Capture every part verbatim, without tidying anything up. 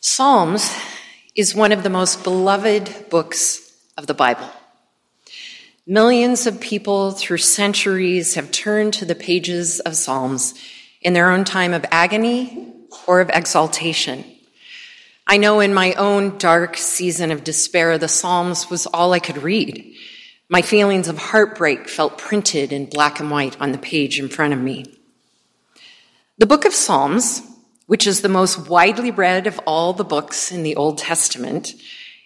Psalms is one of the most beloved books of the Bible. Millions of people through centuries have turned to the pages of Psalms in their own time of agony or of exaltation. I know in my own dark season of despair, the Psalms was all I could read. My feelings of heartbreak felt printed in black and white on the page in front of me. The book of Psalms, which is the most widely read of all the books in the Old Testament,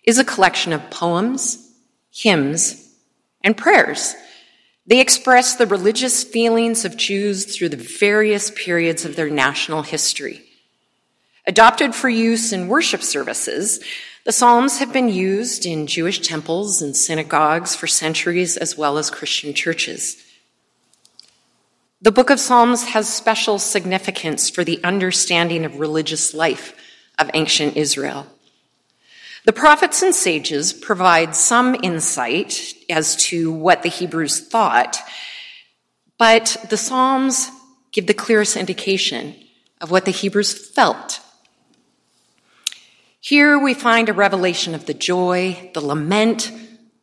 is a collection of poems, hymns, and prayers. They express the religious feelings of Jews through the various periods of their national history. Adopted for use in worship services, the Psalms have been used in Jewish temples and synagogues for centuries, as well as Christian churches. The book of Psalms has special significance for the understanding of religious life of ancient Israel. The prophets and sages provide some insight as to what the Hebrews thought, but the Psalms give the clearest indication of what the Hebrews felt. Here we find a revelation of the joy, the lament,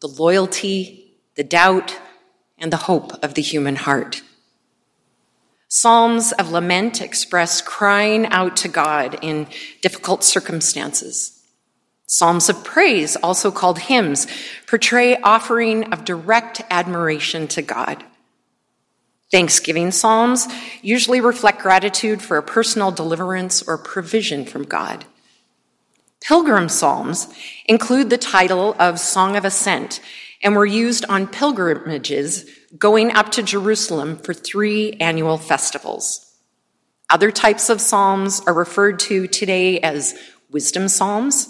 the loyalty, the doubt, and the hope of the human heart. Psalms of lament express crying out to God in difficult circumstances. Psalms of praise, also called hymns, portray offering of direct admiration to God. Thanksgiving psalms usually reflect gratitude for a personal deliverance or provision from God. Pilgrim psalms include the title of Song of Ascent and were used on pilgrimages going up to Jerusalem for three annual festivals. Other types of psalms are referred to today as wisdom psalms,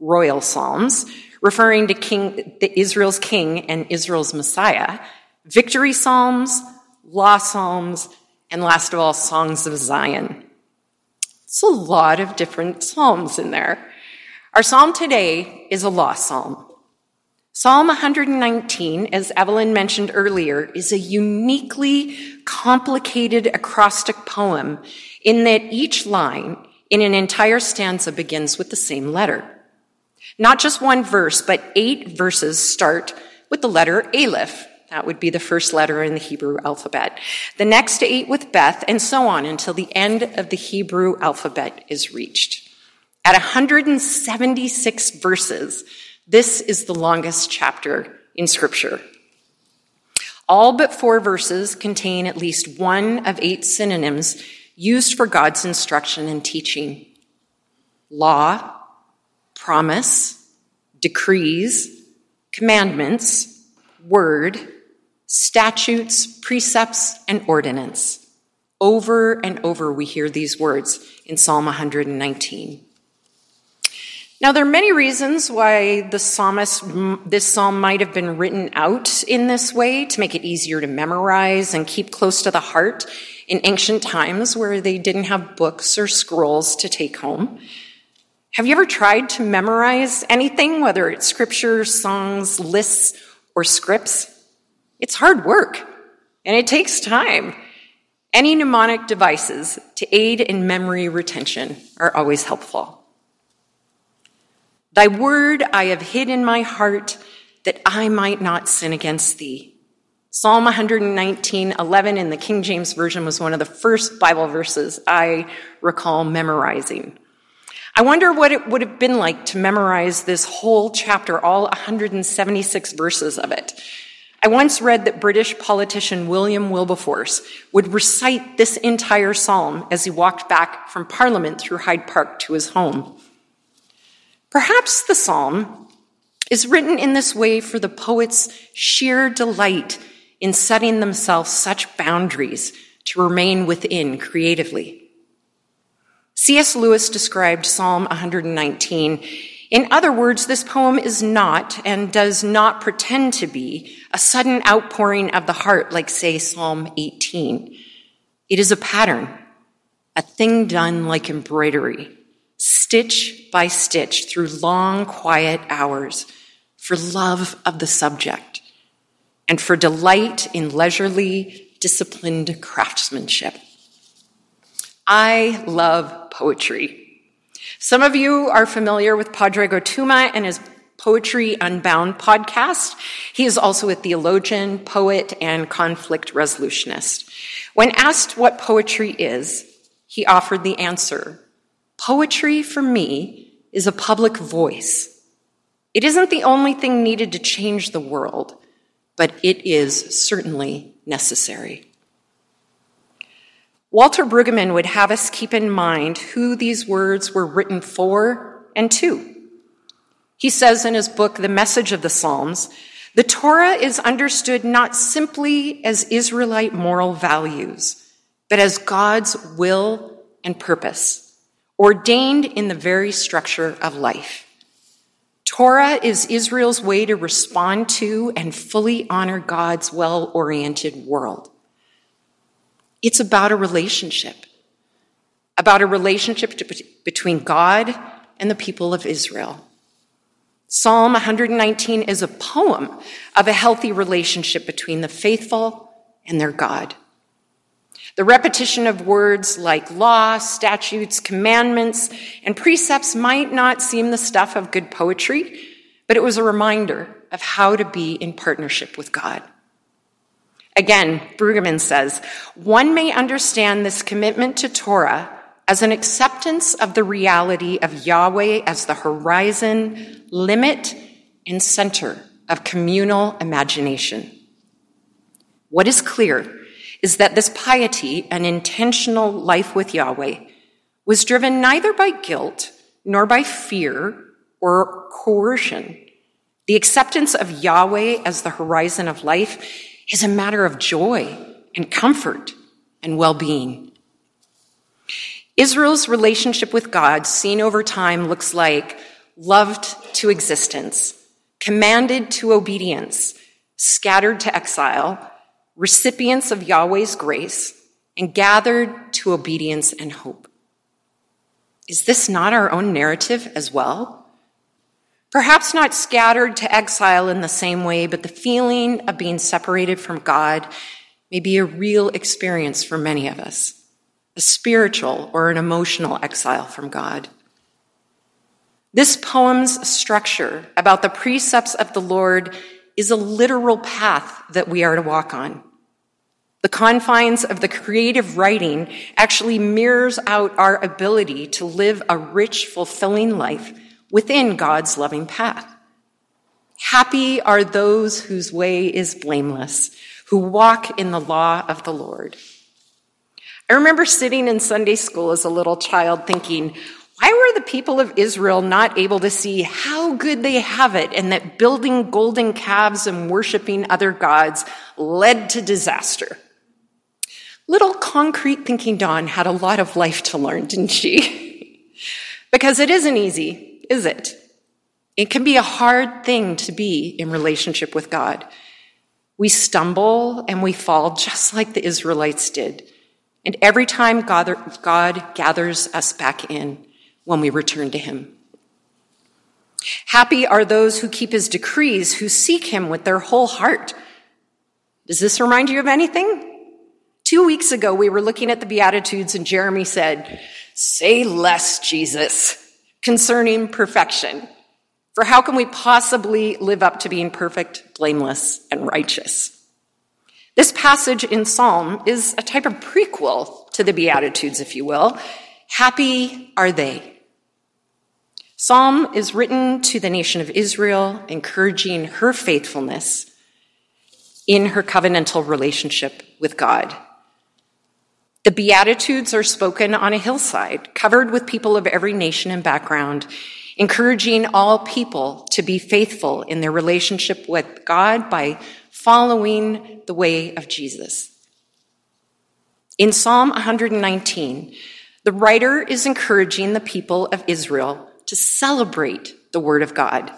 royal psalms, referring to King, Israel's king and Israel's Messiah, victory psalms, law psalms, and last of all, songs of Zion. It's a lot of different psalms in there. Our psalm today is a law psalm. Psalm one nineteen, as Evelyn mentioned earlier, is a uniquely complicated acrostic poem in that each line in an entire stanza begins with the same letter. Not just one verse, but eight verses start with the letter Aleph. That would be the first letter in the Hebrew alphabet. The next eight with Beth, and so on until the end of the Hebrew alphabet is reached. At one hundred seventy-six verses, this is the longest chapter in Scripture. All but four verses contain at least one of eight synonyms used for God's instruction and teaching: law, promise, decrees, commandments, word, statutes, precepts, and ordinance. Over and over we hear these words in Psalm one nineteen. Now, there are many reasons why the psalmist, this psalm might have been written out in this way to make it easier to memorize and keep close to the heart in ancient times where they didn't have books or scrolls to take home. Have you ever tried to memorize anything, whether it's scripture, songs, lists, or scripts? It's hard work, and it takes time. Any mnemonic devices to aid in memory retention are always helpful. Thy word I have hid in my heart, that I might not sin against thee. Psalm one nineteen, eleven in the King James Version was one of the first Bible verses I recall memorizing. I wonder what it would have been like to memorize this whole chapter, all one hundred seventy-six verses of it. I once read that British politician William Wilberforce would recite this entire psalm as he walked back from Parliament through Hyde Park to his home. Perhaps the psalm is written in this way for the poet's sheer delight in setting themselves such boundaries to remain within creatively. C S. Lewis described Psalm one nineteen. In other words, this poem is not and does not pretend to be a sudden outpouring of the heart like, say, Psalm eighteen. It is a pattern, a thing done like embroidery, stitch by stitch through long, quiet hours for love of the subject and for delight in leisurely, disciplined craftsmanship. I love poetry. Some of you are familiar with Padre Gortuma and his Poetry Unbound podcast. He is also a theologian, poet, and conflict resolutionist. When asked what poetry is, he offered the answer, poetry for me is a public voice. It isn't the only thing needed to change the world, but it is certainly necessary. Walter Brueggemann would have us keep in mind who these words were written for and to. He says in his book, The Message of the Psalms, the Torah is understood not simply as Israelite moral values, but as God's will and purpose, ordained in the very structure of life. Torah is Israel's way to respond to and fully honor God's well-oriented world. It's about a relationship, about a relationship to, between God and the people of Israel. Psalm one nineteen is a poem of a healthy relationship between the faithful and their God. The repetition of words like law, statutes, commandments, and precepts might not seem the stuff of good poetry, but it was a reminder of how to be in partnership with God. Again, Brueggemann says, one may understand this commitment to Torah as an acceptance of the reality of Yahweh as the horizon, limit, and center of communal imagination. What is clear is that this piety, an intentional life with Yahweh, was driven neither by guilt nor by fear or coercion. The acceptance of Yahweh as the horizon of life is a matter of joy and comfort and well-being. Israel's relationship with God, seen over time, looks like loved to existence, commanded to obedience, scattered to exile, recipients of Yahweh's grace, and gathered to obedience and hope. Is this not our own narrative as well? Perhaps not scattered to exile in the same way, but the feeling of being separated from God may be a real experience for many of us, a spiritual or an emotional exile from God. This poem's structure about the precepts of the Lord is a literal path that we are to walk on. The confines of the creative writing actually mirrors out our ability to live a rich, fulfilling life within God's loving path. Happy are those whose way is blameless, who walk in the law of the Lord. I remember sitting in Sunday school as a little child thinking, why were the people of Israel not able to see how good they have it and that building golden calves and worshiping other gods led to disaster? Little concrete thinking Dawn had a lot of life to learn, didn't she? Because it isn't easy. Is it? It can be a hard thing to be in relationship with God. We stumble and we fall just like the Israelites did. And every time God, God gathers us back in when we return to him. Happy are those who keep his decrees, who seek him with their whole heart. Does this remind you of anything? Two weeks ago, we were looking at the Beatitudes and Jeremy said, say less, Jesus, concerning perfection. For how can we possibly live up to being perfect, blameless, and righteous? This passage in Psalm is a type of prequel to the Beatitudes, if you will. Happy are they. Psalm is written to the nation of Israel, encouraging her faithfulness in her covenantal relationship with God. The Beatitudes are spoken on a hillside, covered with people of every nation and background, encouraging all people to be faithful in their relationship with God by following the way of Jesus. In Psalm one nineteen, the writer is encouraging the people of Israel to celebrate the Word of God.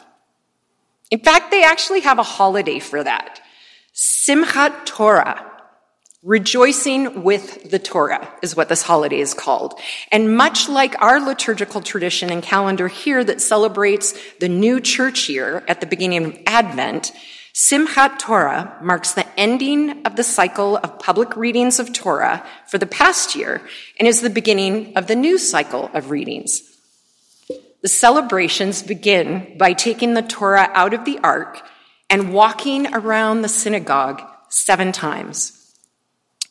In fact, they actually have a holiday for that, Simchat Torah. Rejoicing with the Torah is what this holiday is called. And much like our liturgical tradition and calendar here that celebrates the new church year at the beginning of Advent, Simchat Torah marks the ending of the cycle of public readings of Torah for the past year and is the beginning of the new cycle of readings. The celebrations begin by taking the Torah out of the ark and walking around the synagogue seven times.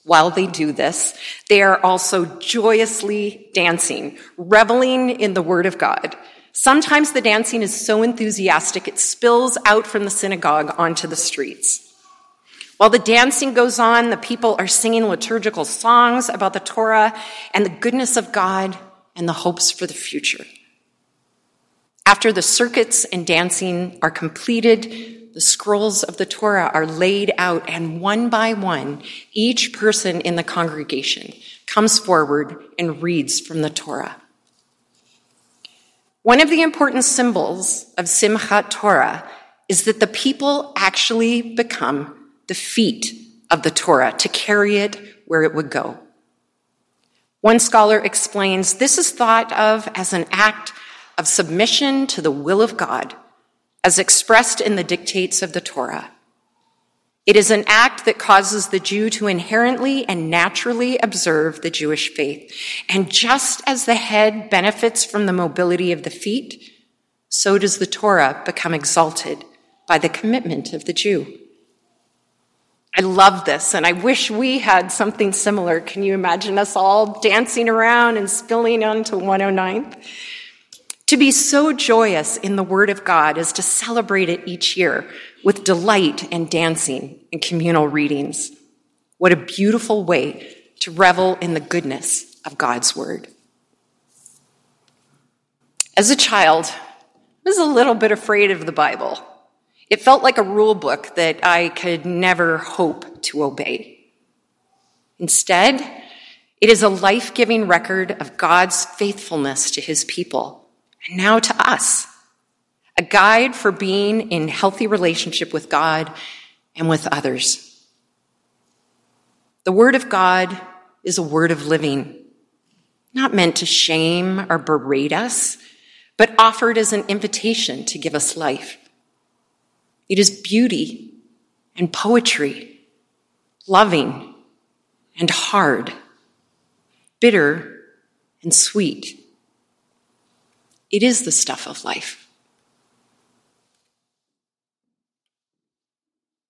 While they do this, they are also joyously dancing, reveling in the word of God. Sometimes the dancing is so enthusiastic it spills out from the synagogue onto the streets. While the dancing goes on, the people are singing liturgical songs about the Torah and the goodness of God and the hopes for the future. After the circuits and dancing are completed, the scrolls of the Torah are laid out, and one by one, each person in the congregation comes forward and reads from the Torah. One of the important symbols of Simchat Torah is that the people actually become the feet of the Torah to carry it where it would go. One scholar explains this is thought of as an act of submission to the will of God, as expressed in the dictates of the Torah. It is an act that causes the Jew to inherently and naturally observe the Jewish faith. And just as the head benefits from the mobility of the feet, so does the Torah become exalted by the commitment of the Jew. I love this, and I wish we had something similar. Can you imagine us all dancing around and spilling onto one oh ninth? To be so joyous in the word of God is to celebrate it each year with delight and dancing and communal readings. What a beautiful way to revel in the goodness of God's word. As a child, I was a little bit afraid of the Bible. It felt like a rule book that I could never hope to obey. Instead, it is a life-giving record of God's faithfulness to his people. And now to us, a guide for being in healthy relationship with God and with others. The word of God is a word of living, not meant to shame or berate us, but offered as an invitation to give us life. It is beauty and poetry, loving and hard, bitter and sweet. It is the stuff of life.